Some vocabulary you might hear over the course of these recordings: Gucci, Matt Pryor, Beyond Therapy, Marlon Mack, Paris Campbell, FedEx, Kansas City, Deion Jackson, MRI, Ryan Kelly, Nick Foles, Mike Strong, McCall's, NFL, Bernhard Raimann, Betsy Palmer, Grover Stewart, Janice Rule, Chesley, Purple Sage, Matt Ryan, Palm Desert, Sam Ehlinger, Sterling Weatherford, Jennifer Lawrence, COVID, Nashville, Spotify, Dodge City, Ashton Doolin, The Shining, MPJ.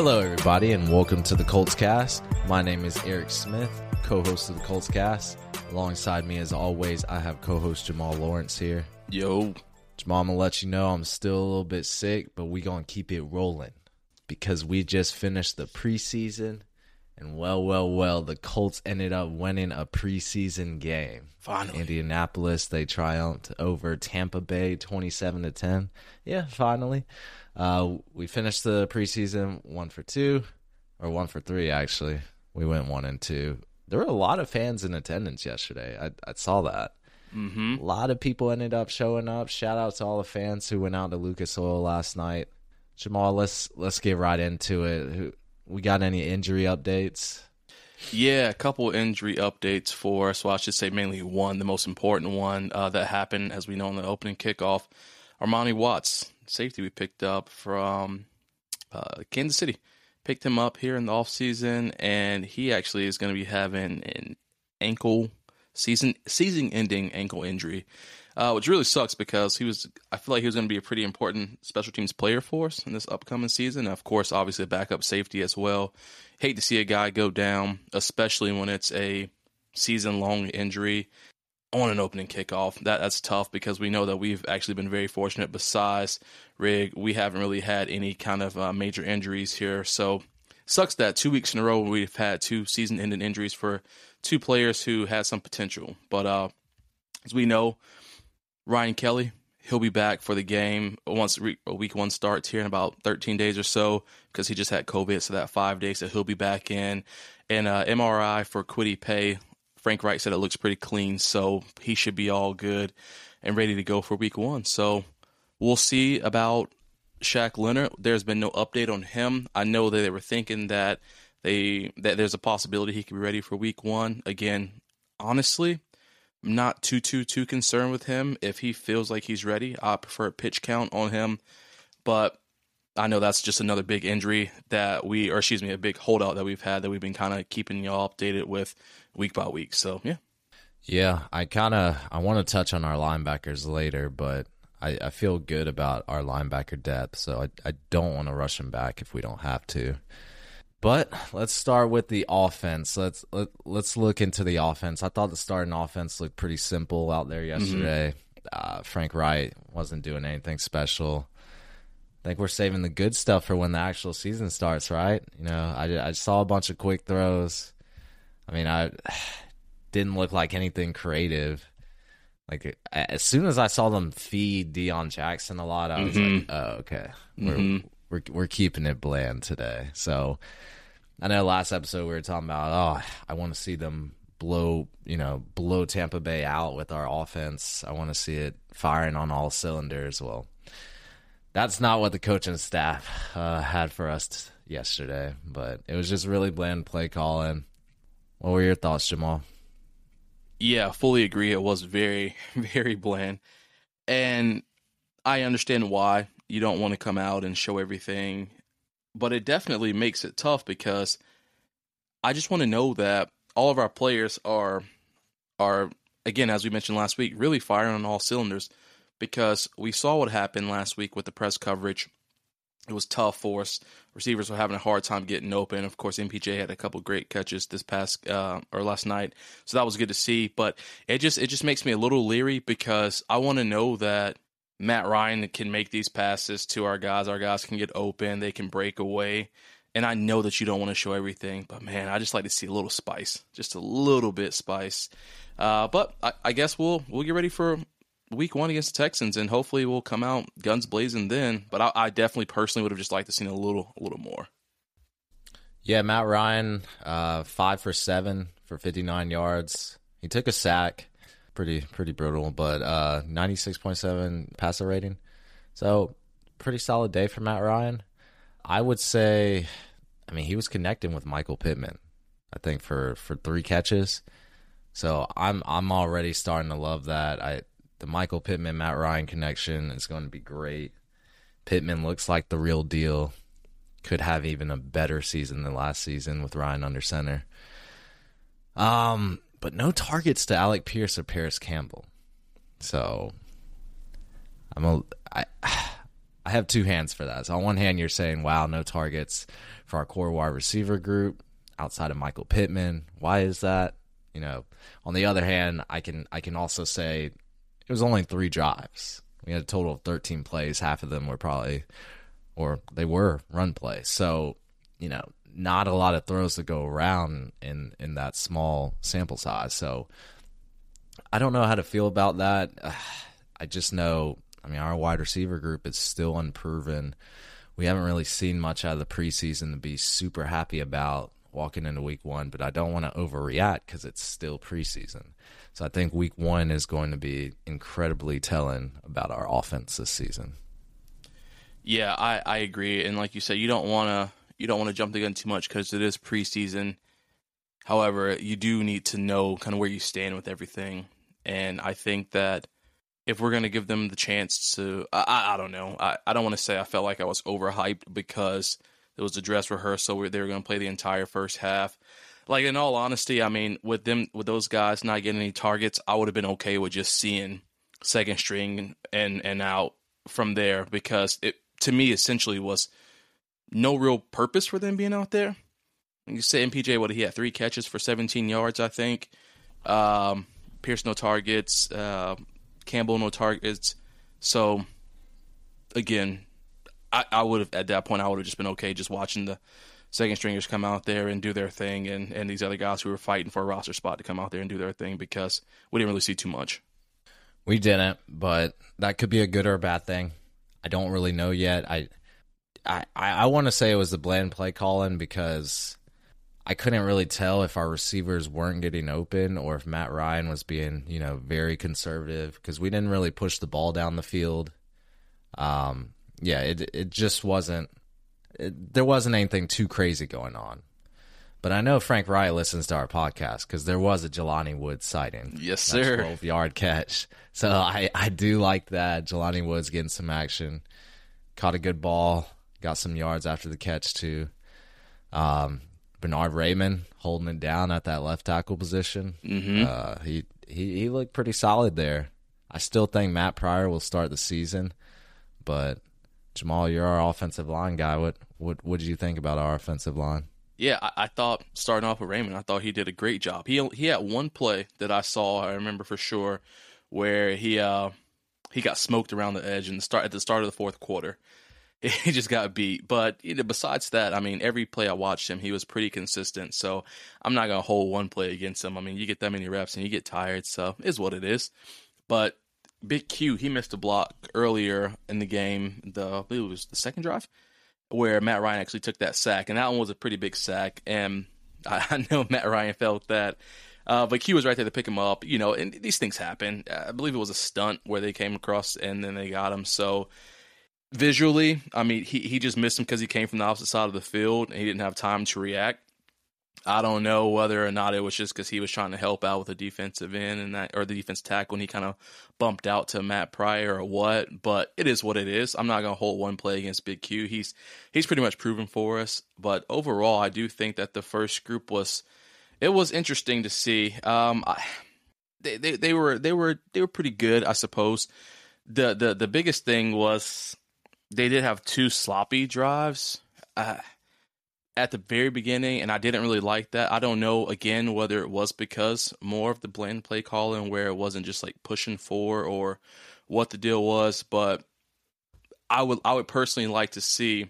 Hello, everybody, and welcome to the Colts Cast. My name is Eric Smith, co-host of the Colts Cast. Alongside me, as always, I have co-host Jamal Lawrence here. Yo. Jamal, I'm going to let you know I'm still a little bit sick, but we're going to keep it rolling because we just finished the preseason, and well, the Colts ended up winning a preseason game. Finally. Indianapolis, they triumphed over Tampa Bay 27-10. Yeah, finally. We finished the preseason 1-for-3, actually. We went 1-2. There were a lot of fans in attendance yesterday. I saw that. Mm-hmm. A lot of people ended up showing up. Shout out to all the fans who went out to Lucas Oil last night. Jamal, let's get right into it. We got any injury updates? Yeah, a couple injury updates for us. Well, I should say mainly one, the most important one that happened, as we know, in the opening kickoff. Armani Watts, safety we picked up from Kansas City. Picked him up here in the offseason, and he actually is going to be having an ankle season-ending ankle injury, which really sucks because I feel like he was going to be a pretty important special teams player for us in this upcoming season. And of course, obviously, a backup safety as well. Hate to see a guy go down, especially when it's a season-long injury on an opening kickoff. That's tough because we know that we've actually been very fortunate. Besides Rig, we haven't really had any kind of major injuries here. So sucks that 2 weeks in a row we've had two season-ending injuries for two players who had some potential. But as we know, Ryan Kelly, he'll be back for the game once week one starts here in about 13 days or so because he just had COVID, so that 5 days that he'll be back in. And MRI for Quiddy Pay, Frank Wright said it looks pretty clean, so he should be all good and ready to go for week one. So we'll see about Shaq Leonard. There's been no update on him. I know that they were thinking that there's a possibility he could be ready for week one. Again, honestly, I'm not too concerned with him. If he feels like he's ready, I prefer a pitch count on him. But I know that's just another big injury a big holdout that we've had that we've been kind of keeping y'all updated with week by week. So, yeah. Yeah, I want to touch on our linebackers later, but I feel good about our linebacker depth, so I don't want to rush them back if we don't have to. But let's start with the offense. Let's look into the offense. I thought the starting offense looked pretty simple out there yesterday. Mm-hmm. Frank Wright wasn't doing anything special. I think we're saving the good stuff for when the actual season starts, right? You know, I saw a bunch of quick throws. I mean, I didn't look like anything creative. Like, as soon as I saw them feed Deion Jackson a lot, I was like, oh, okay. We're keeping it bland today. So I know last episode we were talking about, I want to see them blow Tampa Bay out with our offense. I want to see it firing on all cylinders. Well, that's not what the coaching staff had for us yesterday, but it was just really bland play calling. What were your thoughts, Jamal? Yeah, fully agree. It was very, very bland. And I understand why you don't want to come out and show everything, but it definitely makes it tough because I just want to know that all of our players are again, as we mentioned last week, really firing on all cylinders. Because we saw what happened last week with the press coverage. It was tough for us. Receivers were having a hard time getting open. Of course, MPJ had a couple great catches this last night. So that was good to see. But it just makes me a little leery because I want to know that Matt Ryan can make these passes to our guys. Our guys can get open. They can break away. And I know that you don't want to show everything. But, man, I just like to see a little spice. Just a little bit spice. But I guess we'll get ready for week one against the Texans, and hopefully we'll come out guns blazing then. But I definitely personally would have just liked to see a little more. Yeah, Matt Ryan, 5-for-7 for 59 yards. He took a sack, pretty brutal, but 96.7 passer rating. So pretty solid day for Matt Ryan. I would say, I mean, he was connecting with Michael Pittman, I think, for three catches. So I'm already starting to love that. The Michael Pittman-Matt Ryan connection is going to be great. Pittman looks like the real deal. Could have even a better season than last season with Ryan under center. But no targets to Alec Pierce or Paris Campbell. So, I have two hands for that. So on one hand, you're saying, wow, no targets for our core wide receiver group outside of Michael Pittman. Why is that? You know, on the other hand, I can also say it was only 3 drives. We had a total of 13 plays. Half of them were probably, or they were run plays. So, you know, not a lot of throws to go around in that small sample size. So I don't know how to feel about that. I just know, I mean, our wide receiver group is still unproven. We haven't really seen much out of the preseason to be super happy about walking into week one, but I don't want to overreact because it's still preseason. So I think week one is going to be incredibly telling about our offense this season. Yeah, I agree. And like you said, you don't want to jump the gun too much because it is preseason. However, you do need to know kind of where you stand with everything. And I think that if we're going to give them the chance to, I don't know. I don't want to say I felt like I was overhyped because it was a dress rehearsal where they were going to play the entire first half. Like, in all honesty, I mean, with those guys not getting any targets, I would have been okay with just seeing second string and out from there, because it, to me, essentially was no real purpose for them being out there. You say MPJ, what, he had 3 catches for 17 yards, I think. Pierce, no targets. Campbell, no targets. So, again, I would have, at that point, I would have just been okay just watching the second stringers come out there and do their thing, and these other guys who were fighting for a roster spot to come out there and do their thing, because we didn't really see too much. We didn't, but that could be a good or a bad thing. I don't really know yet. I want to say it was the bland play calling, because I couldn't really tell if our receivers weren't getting open or if Matt Ryan was being, you know, very conservative, because we didn't really push the ball down the field. Yeah, it just wasn't – there wasn't anything too crazy going on. But I know Frank Wright listens to our podcast, because there was a Jelani Woods sighting. Yes, sir. 12-yard catch. So I do like that. Jelani Woods getting some action. Caught a good ball. Got some yards after the catch, too. Bernard Raymond holding it down at that left tackle position. Mm-hmm. He looked pretty solid there. I still think Matt Pryor will start the season, but – Jamal, you're our offensive line guy. What did you think about our offensive line? Yeah, I thought, starting off with Raymond, I thought he did a great job. He had one play that I saw, I remember for sure, where he got smoked around the edge at the start of the fourth quarter. He just got beat. But besides that, I mean, every play I watched him, he was pretty consistent. So I'm not going to hold one play against him. I mean, you get that many reps and you get tired, so it's what it is. But Big Q, he missed a block earlier in the game, I believe it was the second drive, where Matt Ryan actually took that sack. And that one was a pretty big sack, and I know Matt Ryan felt that. But Q was right there to pick him up, you know, and these things happen. I believe it was a stunt where they came across and then they got him. So visually, I mean, he just missed him because he came from the opposite side of the field and he didn't have time to react. I don't know whether or not it was just because he was trying to help out with the defensive end or the defensive tackle, and he kind of bumped out to Matt Pryor or what. But it is what it is. I'm not going to hold one play against Big Q. He's pretty much proven for us. But overall, I do think that the first group was interesting to see. They were pretty good, I suppose. The biggest thing was they did have 2 sloppy drives. At the very beginning, and I didn't really like that. I don't know, again, whether it was because more of the bland play calling where it wasn't just like pushing for or what the deal was, but I would personally like to see,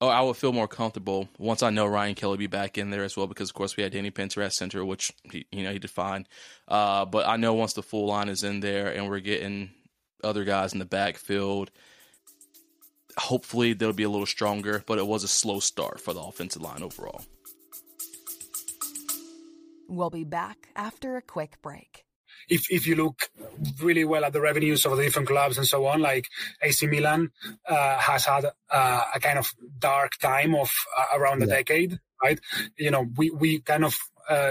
or I would feel more comfortable once I know Ryan Kelly be back in there as well, because of course we had Danny Pinter at center, which he did fine. But I know once the full line is in there and we're getting other guys in the backfield, hopefully they'll be a little stronger, but it was a slow start for the offensive line overall. We'll be back after a quick break. If you look really well at the revenues of the different clubs and so on, like AC Milan has had a kind of dark time of around a decade, right? You know, we kind of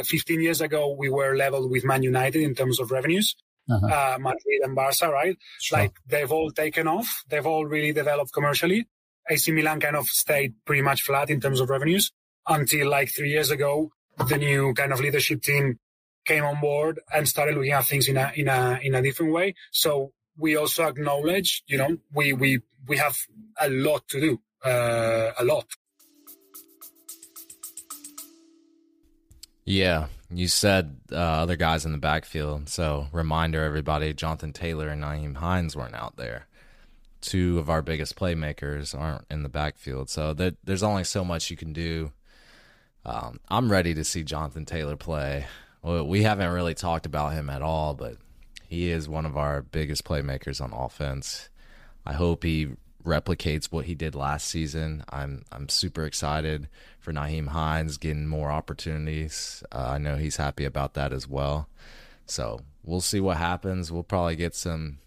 15 years ago, we were leveled with Man United in terms of revenues. Uh-huh. Madrid and Barca, right? Sure. Like, they've all taken off. They've all really developed commercially. AC Milan kind of stayed pretty much flat in terms of revenues until like 3 years ago, the new kind of leadership team came on board and started looking at things in a different way. So we also acknowledge, you know, we have a lot to do, a lot. Yeah, you said other guys in the backfield. So reminder, everybody, Jonathan Taylor and Nyheim Hines weren't out there. Two of our biggest playmakers aren't in the backfield. So there's only so much you can do. I'm ready to see Jonathan Taylor play. Well, we haven't really talked about him at all, but he is one of our biggest playmakers on offense. I hope he replicates what he did last season. I'm super excited for Nyheim Hines getting more opportunities. I know he's happy about that as well. So we'll see what happens. We'll probably get some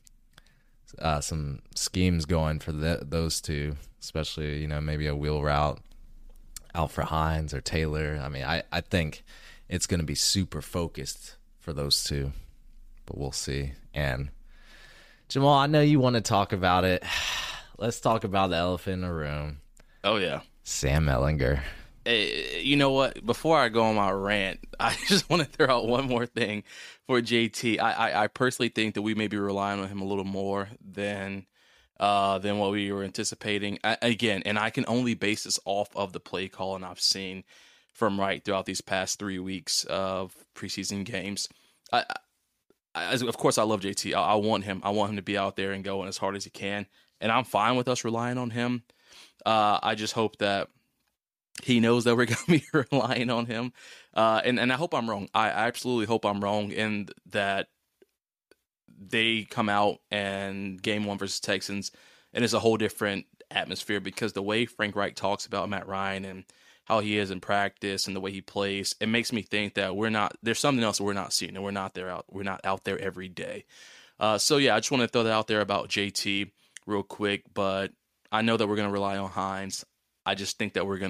schemes going for those two, especially, you know, maybe a wheel route out for Hines or Taylor. I mean, I think it's going to be super focused for those two, but we'll see. And Jamal, I know you want to talk about it. Let's talk about the elephant in the room. Oh, yeah. Sam Ehlinger. Hey, you know what? Before I go on my rant, I just want to throw out one more thing for JT. I personally think that we may be relying on him a little more than what we were anticipating. I can only base this off of the play call, and I've seen from Wright throughout these past 3 weeks of preseason games. Of course, I love JT. I want him. I want him to be out there and going as hard as he can. And I'm fine with us relying on him. I just hope that he knows that we're going to be relying on him. And I hope I'm wrong. I absolutely hope I'm wrong in that they come out and game one versus Texans, and it's a whole different atmosphere, because the way Frank Wright talks about Matt Ryan and how he is in practice and the way he plays, it makes me think that there's something else we're not seeing, and we're not out there every day. So yeah, I just want to throw that out there about JT real quick, but I know that we're going to rely on Hines. I just think that we may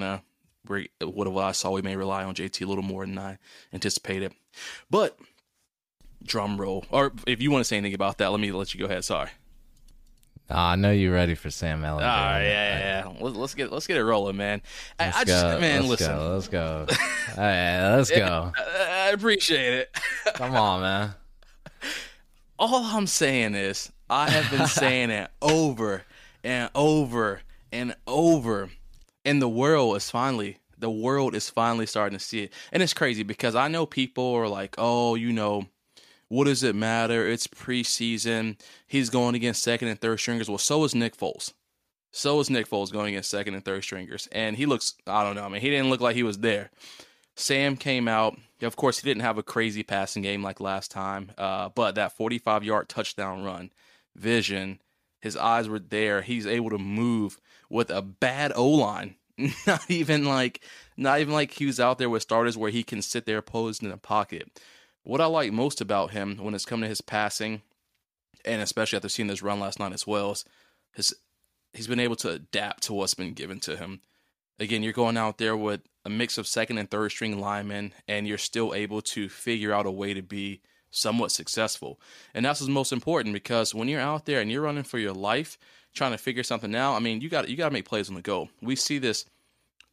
rely on JT a little more than I anticipated. But drum roll, or if you want to say anything about that, let me let you go ahead. Sorry. I know you're ready for Sam Ehlinger. Yeah. Let's get it rolling, man. Let's go. All right, let's go. I appreciate it. Come on, man. All I'm saying is, I have been saying it over and over and over, and the world is finally starting to see it. And it's crazy, because I know people are like, oh, you know, what does it matter? It's preseason. He's going against second and third stringers. Well, so is Nick Foles. Going against second and third stringers. And he looks, I don't know, he didn't look like he was there. Sam came out. Of course, he didn't have a crazy passing game like last time, but that 45-yard touchdown run, vision, his eyes were there. He's able to move with a bad O-line. Not even like he was out there with starters where he can sit there posed in the pocket. What I like most about him when it's come to his passing, and especially after seeing this run last night as well, is he's been able to adapt to what's been given to him. Again, you're going out there with a mix of second and third string linemen, and you're still able to figure out a way to be somewhat successful. And that's what's most important, because when you're out there and you're running for your life, trying to figure something out, I mean, you got to make plays on the go. We see this.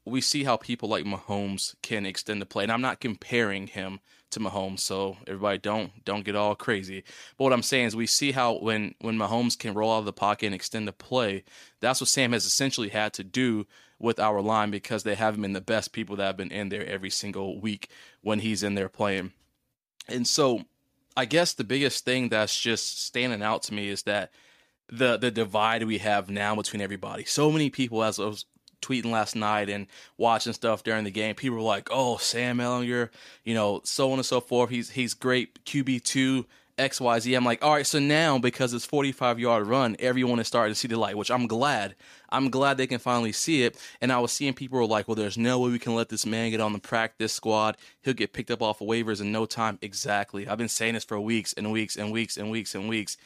We see how people like Mahomes can extend the play. And I'm not comparing him to Mahomes, so everybody don't get all crazy. But what I'm saying is, we see how when Mahomes can roll out of the pocket and extend the play, that's what Sam has essentially had to do with our line, because they haven't been the best people that have been in there every single week when he's in there playing. And so I guess the biggest thing that's just standing out to me is that the divide we have now between everybody. So many people, as I was tweeting last night and watching stuff during the game, people were like, oh, Sam Ehlinger, you know, so on and so forth. He's great, QB2, XYZ. I'm like, all right, so now, because it's 45-yard run, everyone is starting to see the light, which I'm glad. I'm glad they can finally see it. And I was seeing people were like, well, there's no way we can let this man get on the practice squad. He'll get picked up off of waivers in no time. Exactly. I've been saying this for weeks and weeks and weeks and weeks and weeks.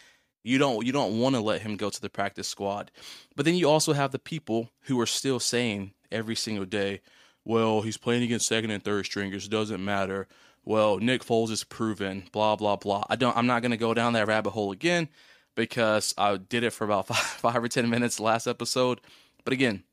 You don't want to let him go to the practice squad. But then you also have the people who are still saying every single day, well, he's playing against second and third stringers, doesn't matter. Well, Nick Foles is proven, blah, blah, blah. I'm not going to go down that rabbit hole again, because I did it for about five or 10 minutes last episode. But again,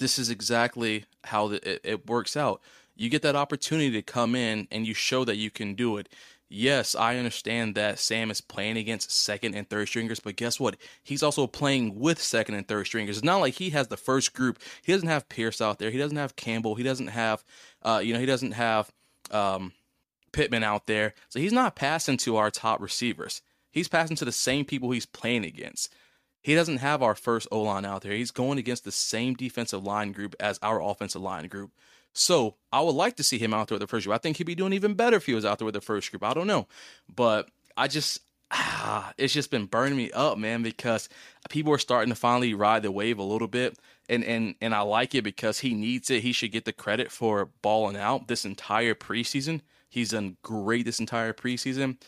this is exactly how it works out. You get that opportunity to come in and you show that you can do it. yes, I understand that Sam is playing against second and third stringers, but guess what? He's also playing with second and third stringers. It's not like he has the first group. He doesn't have Pierce out there. He doesn't have Campbell. He doesn't have, Pittman out there. So he's not passing to our top receivers. He's passing to the same people he's playing against. He doesn't have our first O-line out there. He's going against the same defensive line group as our offensive line group. So I would like to see him out there with the first group. I think he'd be doing even better if he was out there with the first group. I don't know. But I just, it's just been burning me up, man, because people are starting to finally ride the wave a little bit. And I like it because he needs it. He should get the credit for balling out this entire preseason. He's done great this entire preseason.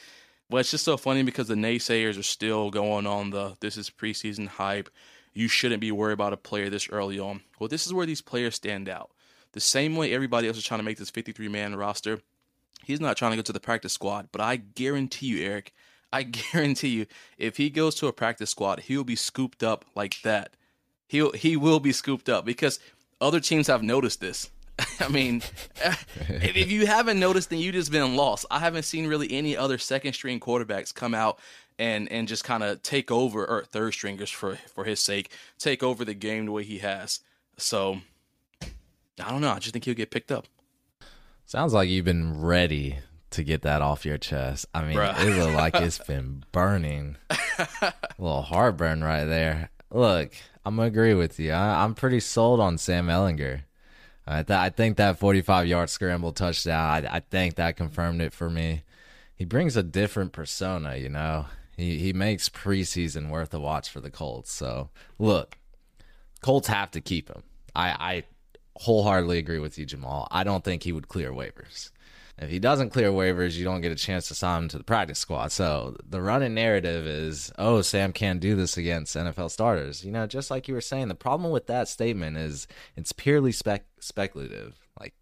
But it's just so funny because the naysayers are still going on this is preseason hype. You shouldn't be worried about a player this early on. Well, this is where these players stand out. The same way everybody else is trying to make this 53-man roster, he's not trying to go to the practice squad. But I guarantee you, Eric, if he goes to a practice squad, he'll be scooped up like that. He will be scooped up because other teams have noticed this. I mean, if you haven't noticed, then you've just been lost. I haven't seen really any other second-string quarterbacks come out and just kind of take over, or third-stringers for his sake, take over the game the way he has. So, I don't know. I just think he'll get picked up. Sounds like you've been ready to get that off your chest. I mean, Bruh. It looks like it's been burning. A little heartburn right there. Look, I'm going to agree with you. I'm pretty sold on Sam Ehlinger. I think that 45-yard scramble touchdown, I think that confirmed it for me. He brings a different persona, you know. He makes preseason worth a watch for the Colts. So, look, Colts have to keep him. I wholeheartedly agree with you, Jamal. I don't think he would clear waivers. If he doesn't clear waivers, you don't get a chance to sign him to the practice squad. So the running narrative is, oh, Sam can't do this against NFL starters. You know, just like you were saying, the problem with that statement is it's purely speculative. Like,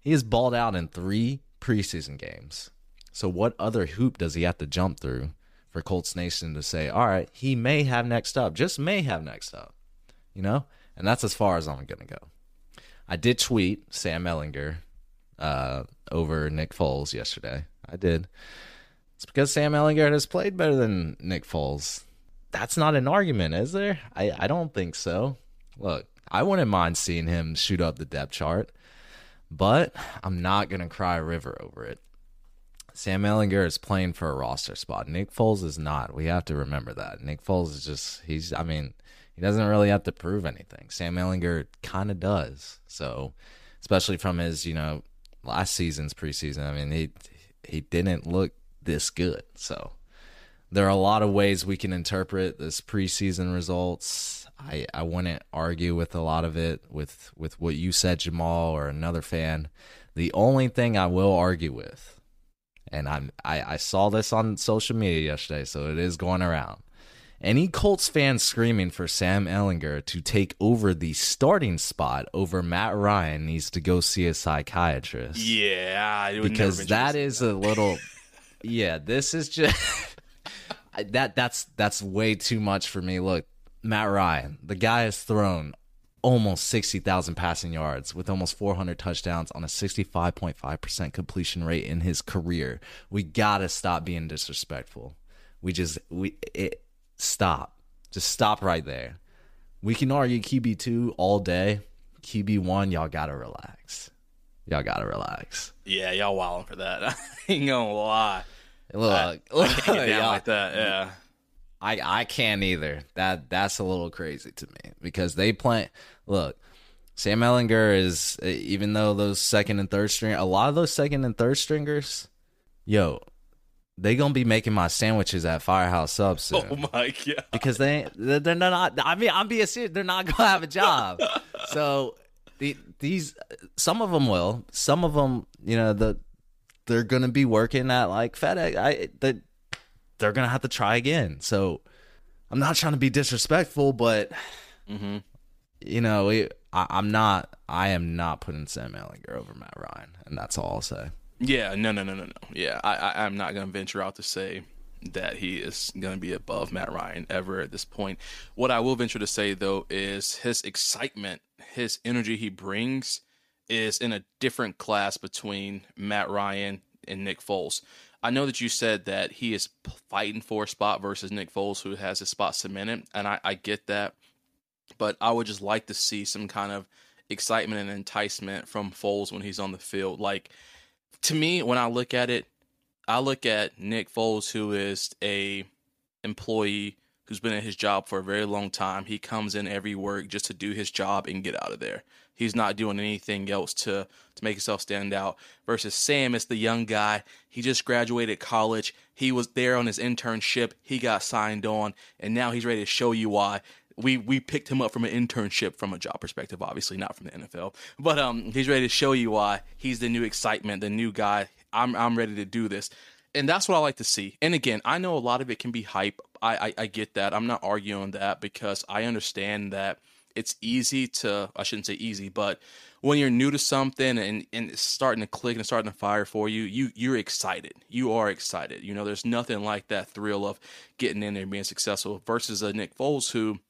he has balled out in 3 preseason games. So what other hoop does he have to jump through for Colts Nation to say, all right, he may have next up, just may have next up, you know? And that's as far as I'm going to go. I did tweet Sam Ehlinger over Nick Foles yesterday. I did. It's because Sam Ehlinger has played better than Nick Foles. That's not an argument, is there? I don't think so. Look, I wouldn't mind seeing him shoot up the depth chart, but I'm not going to cry a river over it. Sam Ehlinger is playing for a roster spot. Nick Foles is not. We have to remember that. Nick Foles is just, he doesn't really have to prove anything. Sam Ehlinger kind of does. So, especially from his, last season's preseason, I mean, he didn't look this good. So, there are a lot of ways we can interpret this preseason results. I wouldn't argue with a lot of it, with what you said, Jamal, or another fan. The only thing I will argue with, and I saw this on social media yesterday, so it is going around. Any Colts fans screaming for Sam Ehlinger to take over the starting spot over Matt Ryan needs to go see a psychiatrist. Yeah. Because that is a little... yeah, this is just... that's way too much for me. Look, Matt Ryan, the guy has thrown almost 60,000 passing yards with almost 400 touchdowns on a 65.5% completion rate in his career. We got to stop being disrespectful. Just stop right there. We can argue QB2 all day. QB1, y'all got to relax. Yeah, y'all wilding for that. I ain't going to lie. Look, I can't get down like that, yeah. I can't either. That's a little crazy to me because they play – look, Sam Ehlinger is – even though those second and third string – a lot of those second and third stringers, they gonna be making my sandwiches at Firehouse Subs soon. Oh my god! Because they're not. I mean, I'm being serious. They're not gonna have a job. So some of them will. Some of them, they're gonna be working at like FedEx. They're gonna have to try again. So I'm not trying to be disrespectful, but I am not putting Sam Ehlinger over Matt Ryan, and that's all I'll say. Yeah, no. Yeah, I'm not going to venture out to say that he is going to be above Matt Ryan ever at this point. What I will venture to say, though, is his excitement, his energy he brings is in a different class between Matt Ryan and Nick Foles. I know that you said that he is fighting for a spot versus Nick Foles, who has his spot cemented, and I get that. But I would just like to see some kind of excitement and enticement from Foles when he's on the field. Like, to me, when I look at it, I look at Nick Foles, who is a employee who's been at his job for a very long time. He comes in every work just to do his job and get out of there. He's not doing anything else to make himself stand out. Versus Sam is the young guy. He just graduated college. He was there on his internship. He got signed on, and now he's ready to show you why. We picked him up from an internship, from a job perspective, obviously, not from the NFL. But he's ready to show you why. He's the new excitement, the new guy. I'm ready to do this. And that's what I like to see. And again, I know a lot of it can be hype. I get that. I'm not arguing that, because I understand that it's easy to, I shouldn't say easy, but when you're new to something and it's starting to click and it's starting to fire for you, you're excited. You are excited. You know, there's nothing like that thrill of getting in there and being successful versus a Nick Foles who,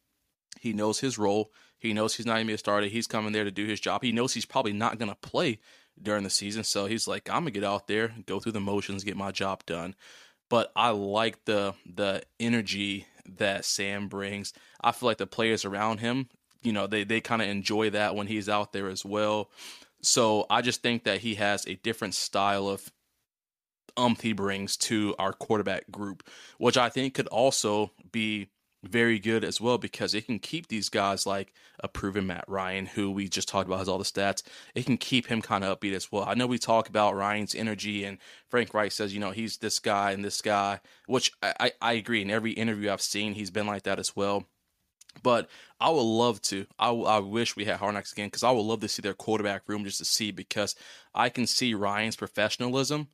he knows his role. He knows he's not going to be a starter. He's coming there to do his job. He knows he's probably not going to play during the season. So he's like, I'm going to get out there, go through the motions, get my job done. But I like the energy that Sam brings. I feel like the players around him, you know, they kind of enjoy that when he's out there as well. So I just think that he has a different style of he brings to our quarterback group, which I think could also be very good as well, because it can keep these guys like a proven Matt Ryan, who we just talked about has all the stats. It can keep him kind of upbeat as well. I know we talk about Ryan's energy, and Frank Wright says, you know, he's this guy and this guy, which I agree. In every interview I've seen, he's been like that as well. But I would love to. I wish we had Hard Knocks again, because I would love to see their quarterback room just to see, because I can see Ryan's professionalism.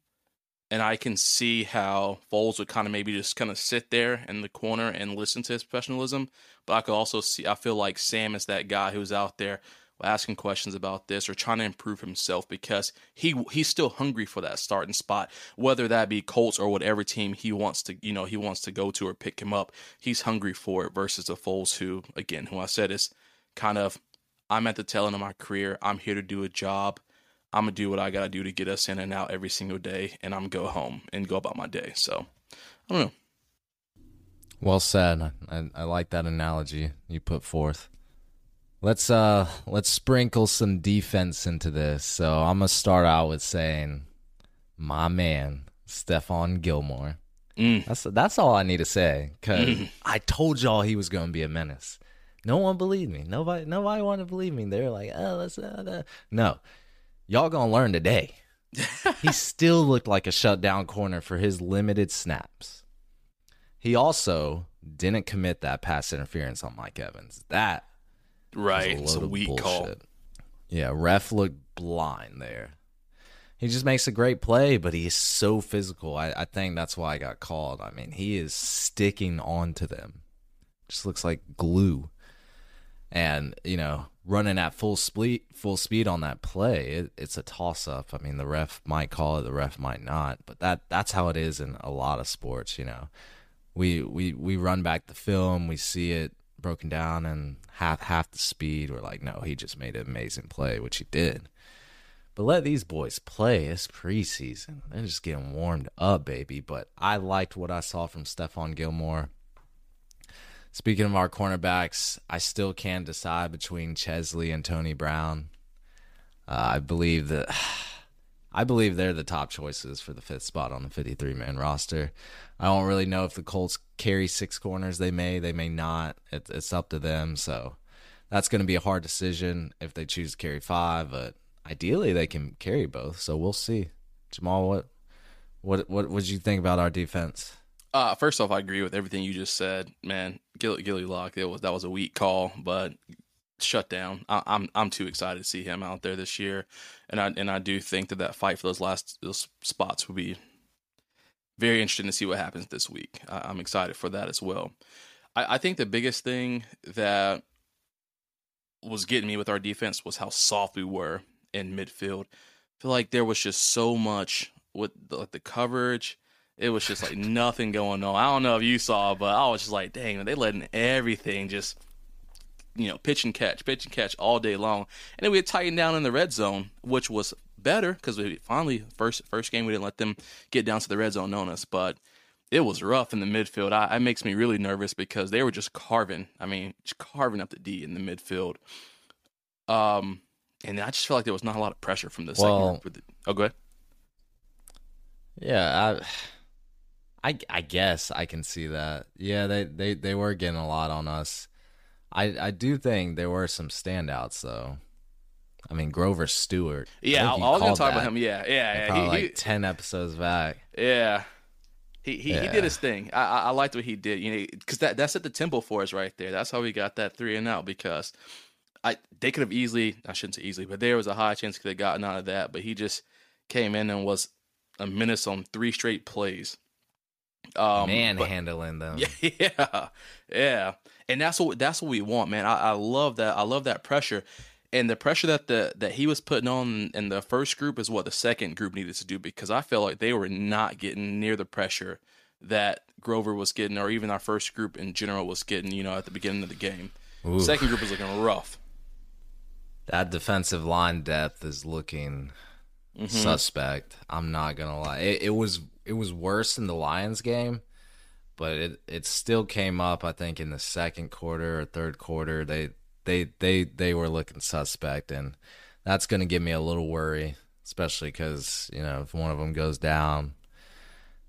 And I can see how Foles would kind of maybe just kind of sit there in the corner and listen to his professionalism. But I could also see, I feel like Sam is that guy who's out there asking questions about this or trying to improve himself, because he's still hungry for that starting spot, whether that be Colts or whatever team he wants to, you know, he wants to go to or pick him up. He's hungry for it versus a Foles who, again, who I said is kind of, I'm at the tail end of my career. I'm here to do a job. I'm going to do what I got to do to get us in and out every single day, and I'm going to go home and go about my day. So, I don't know. Well said. I like that analogy you put forth. Let's sprinkle some defense into this. So, I'm going to start out with saying, my man, Stephon Gilmore. That's all I need to say, because I told y'all he was going to be a menace. No one believed me. Nobody wanted to believe me. They were like, oh, that's no. Y'all gonna learn today. He still looked like a shutdown corner for his limited snaps. He also didn't commit that pass interference on Mike Evans. That right, was a load of weak bullshit. Call. Yeah, ref looked blind there. He just makes a great play, but he is so physical. I think that's why I got called. I mean, he is sticking onto them. Just looks like glue. And, you know, running at full speed on that play, it's a toss-up. I mean, the ref might call it, the ref might not. But that's how it is in a lot of sports, you know. We run back the film. We see it broken down and half the speed. We're like, no, he just made an amazing play, which he did. But let these boys play. It's preseason. They're just getting warmed up, baby. But I liked what I saw from Stephon Gilmore. Speaking of our cornerbacks, I still can't decide between Chesley and Tony Brown. I believe they're the top choices for the fifth spot on the 53-man roster. I don't really know if the Colts carry six corners. They may not. It's up to them. So that's going to be a hard decision if they choose to carry five. But ideally, they can carry both. So we'll see. Jamal, what did you think about our defense? First off, I agree with everything you just said, man. Gilly Lock, that was a weak call, but shut down. I'm too excited to see him out there this year, and I do think that fight for those spots will be very interesting to see what happens this week. I'm excited for that as well. I think the biggest thing that was getting me with our defense was how soft we were in midfield. I feel like there was just so much with the coverage. It was just like nothing going on. I don't know if you saw, but I was just like, dang, they letting everything just, you know, pitch and catch all day long. And then we had tightened down in the red zone, which was better because we finally first game we didn't let them get down to the red zone on us, but it was rough in the midfield. It makes me really nervous because they were just carving. I mean, just carving up the D in the midfield. And I just felt like there was not a lot of pressure from the second. Oh, go ahead. Yeah, I guess I can see that. Yeah, they were getting a lot on us. I do think there were some standouts though. I mean, Grover Stewart. Yeah, I was gonna talk about him. Yeah. Probably he 10 episodes back. Yeah. He did his thing. I liked what he did, you know, because that's at the tempo for us right there. That's how we got that 3-and-out because they could have easily, I shouldn't say easily, but there was a high chance they could have gotten out of that. But he just came in and was a menace on 3 straight plays. Manhandling them. Yeah. And that's what we want, man. I love that. I love that pressure. And the pressure that he was putting on in the first group is what the second group needed to do, because I felt like they were not getting near the pressure that Grover was getting, or even our first group in general was getting, you know, at the beginning of the game. Ooh. Second group was looking rough. That defensive line depth is looking suspect. I'm not gonna lie. It was worse in the Lions game, but it still came up. I think in the second quarter or third quarter they were looking suspect, and that's going to give me a little worry, especially because, you know, if one of them goes down,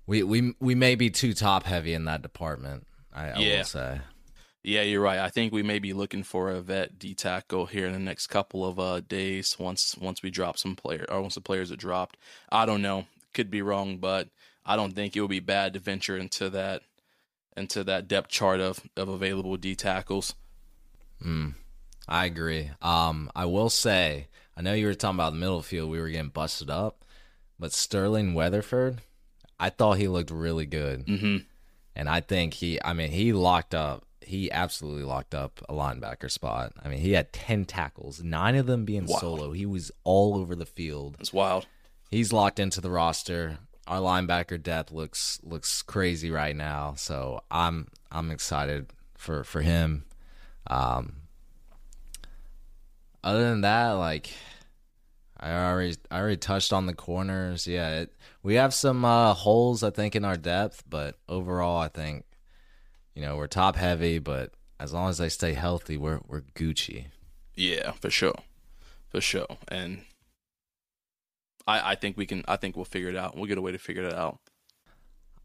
we may be too top heavy in that department. I will say. Yeah, you're right. I think we may be looking for a vet D tackle here in the next couple of days. Once we drop some player, or once the players are dropped, I don't know. Could be wrong, but I don't think it would be bad to venture into that depth chart of available D tackles. I agree. I will say, I know you were talking about the middle field, we were getting busted up, but Sterling Weatherford, I thought he looked really good. Mm-hmm. And I think he absolutely locked up a linebacker spot. I mean, he had 10 tackles, 9 of them being solo. He was all over the field. It's wild. He's locked into the roster. Our linebacker depth looks crazy right now. So I'm excited for him. Other than that, like I already touched on the corners. Yeah, we have some holes, I think, in our depth, but overall, I think, you know, we're top heavy. But as long as they stay healthy, we're Gucci. Yeah, for sure. And I think we can. I think we'll figure it out. We'll get a way to figure it out.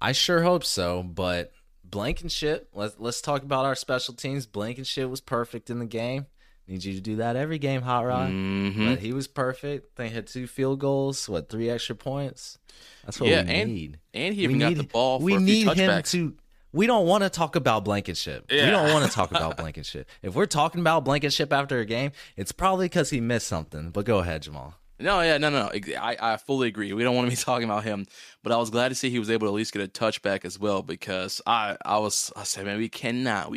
I sure hope so, but. Blankenship, let's talk about our special teams. Blankenship was perfect in the game. Need you to do that every game, Hot Rod. Mm-hmm. But he was perfect. They had 2 field goals, 3 extra points. That's what we need. And he even got the ball for a few touchbacks. We don't want to talk about Blankenship. Yeah. We don't want to talk about Blankenship. If we're talking about Blankenship after a game, it's probably because he missed something. But go ahead, Jamal. No. I fully agree. We don't want to be talking about him, but I was glad to see he was able to at least get a touchback as well, because I said, man, we cannot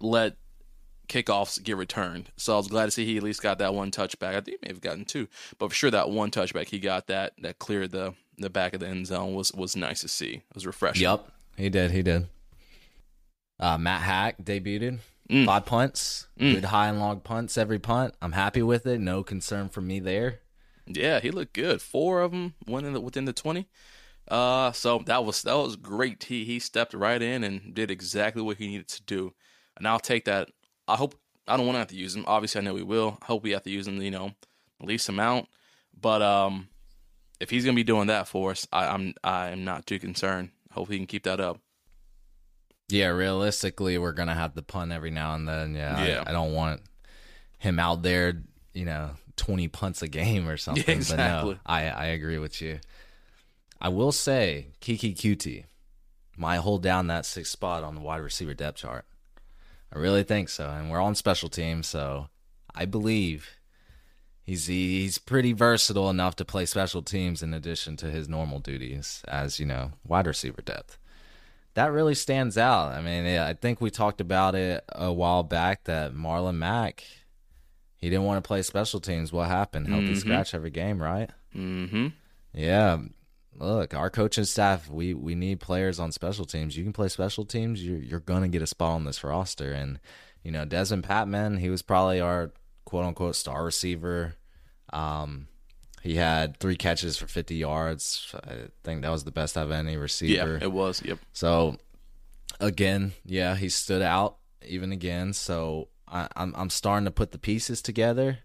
let kickoffs get returned. So I was glad to see he at least got that one touchback. I think he may have gotten 2, but for sure that one touchback he got that cleared the back of the end zone was nice to see. It was refreshing. Yep, he did. Matt Hack debuted. 5 punts, good high and long punts every punt. I'm happy with it. No concern for me there. Yeah, he looked good. 4 of them went within the 20. So that was great. He stepped right in and did exactly what he needed to do. And I'll take that. I hope I don't want to have to use him. Obviously, I know we will. I hope we have to use him, you know, the least amount. But if he's gonna be doing that for us, I'm not too concerned. Hope he can keep that up. Yeah, realistically, we're going to have to punt every now and then. Yeah. I don't want him out there, you know, 20 punts a game or something. Yeah, exactly. But no, I agree with you. I will say Kiki Coutee might hold down that 6th spot on the wide receiver depth chart. I really think so. And we're on special teams, so I believe he's pretty versatile enough to play special teams in addition to his normal duties as, you know, wide receiver depth. That really stands out. I mean, yeah, I think we talked about it a while back that Marlon Mack, he didn't want to play special teams. What happened? Healthy scratch every game, right? Mm-hmm. Yeah. Look, our coaching staff, we need players on special teams. You can play special teams, you're going to get a spot on this roster. And, you know, Desmond Patman, he was probably our quote-unquote star receiver. He had 3 catches for 50 yards. I think that was the best out of any receiver. Yeah, it was. Yep. So, again, yeah, he stood out even again. So I'm starting to put the pieces together.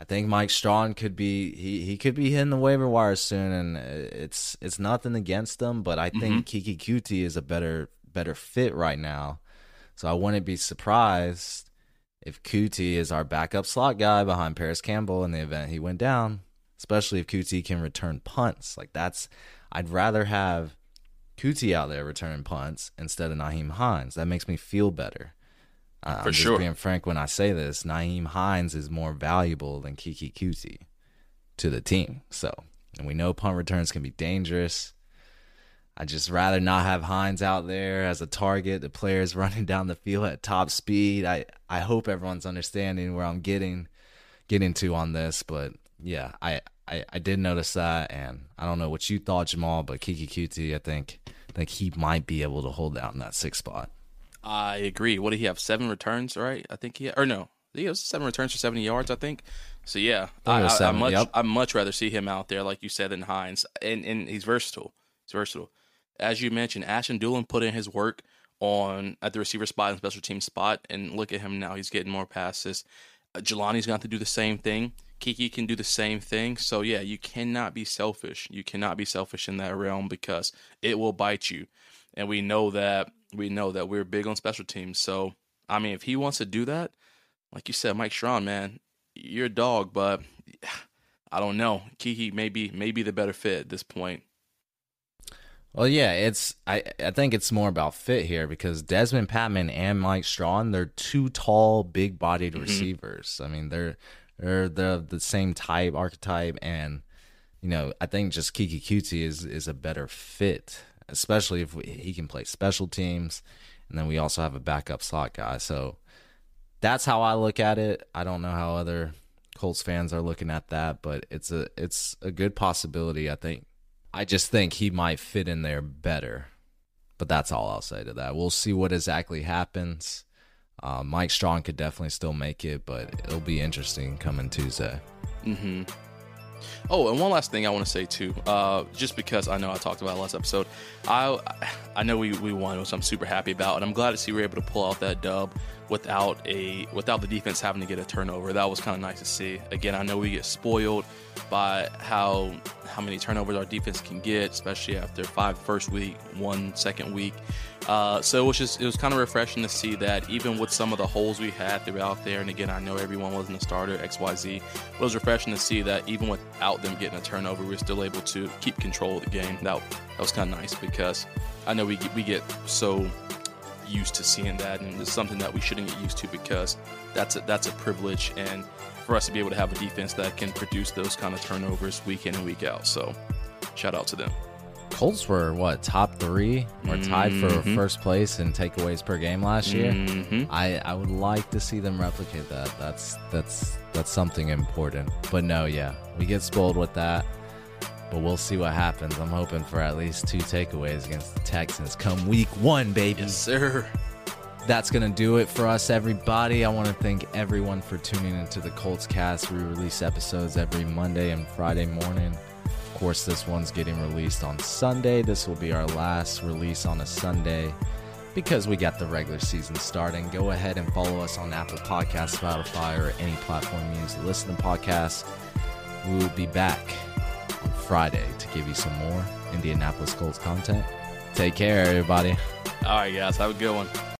I think Mike Strawn could be he could be hitting the waiver wire soon, and it's nothing against him, but I think Kiki Coutee is a better fit right now. So I wouldn't be surprised if Coutee is our backup slot guy behind Paris Campbell in the event he went down, especially if Coutee can return punts. Like I'd rather have Coutee out there returning punts instead of Nyheim Hines. That makes me feel better. I'm just being frank when I say this. Nyheim Hines is more valuable than Kiki Coutee to the team. So, and we know punt returns can be dangerous. I'd just rather not have Hines out there as a target. The players running down the field at top speed. I hope everyone's understanding where I'm getting to on this. But, yeah, I did notice that. And I don't know what you thought, Jamal, but Kiki Coutee, I think he might be able to hold down that 6th spot. I agree. What did he have? 7 returns, right? I think he had, or no, he has 7 returns for 70 yards, I think. So yeah, I much rather see him out there, like you said, than Hines, and he's versatile. He's versatile, as you mentioned. Ashton Doolin put in his work at the receiver spot and special team spot, and look at him now. He's getting more passes. Jelani's going to have to do the same thing. Kiki can do the same thing. So yeah, you cannot be selfish. You cannot be selfish in that realm because it will bite you, and we know that. We know that we're big on special teams. So, I mean, if he wants to do that, like you said, Mike Strawn, man, you're a dog, but I don't know. Kiki may be the better fit at this point. Well, yeah, I think it's more about fit here because Desmond Patman and Mike Strawn, they're 2 tall, big-bodied receivers. I mean, they're the same type, archetype, and, you know, I think just Kiki Coutee is a better fit, especially if he can play special teams, and then we also have a backup slot guy. So that's how I look at it. I don't know how other Colts fans are looking at that, but it's a good possibility, I think. I just think he might fit in there better, but that's all I'll say to that. We'll see what exactly happens. Mike Strong could definitely still make it, but it'll be interesting coming Tuesday. Mm-hmm. Oh, and one last thing I want to say, too, just because I know I talked about it last episode. I know we won, which I'm super happy about, and I'm glad to see we were able to pull out that dub without the defense having to get a turnover. That was kind of nice to see. Again, I know we get spoiled by how many turnovers our defense can get, especially after 5 first week, 1 second week. So it was kind of refreshing to see that even with some of the holes we had throughout there, and again, I know everyone wasn't a starter, XYZ, but it was refreshing to see that even without them getting a turnover, we were still able to keep control of the game. That was kind of nice because I know we get so used to seeing that, and it's something that we shouldn't get used to because that's a privilege, and for us to be able to have a defense that can produce those kind of turnovers week in and week out. So shout out to them. Colts were, what, top 3 or tied for first place in takeaways per game last year. I would like to see them replicate that. That's something important. But no, yeah, we get spoiled with that. But we'll see what happens. I'm hoping for at least 2 takeaways against the Texans come week 1, baby. Yes, sir. That's going to do it for us, everybody. I want to thank everyone for tuning into the Colts Cast. We release episodes every Monday and Friday morning. Of course, this one's getting released on Sunday. This will be our last release on a Sunday because we got the regular season starting. Go ahead and follow us on Apple Podcasts, Spotify, or any platform you use to listen to podcasts. We will be back on Friday to give you some more Indianapolis Colts content. Take care, everybody. All right, guys. Have a good one.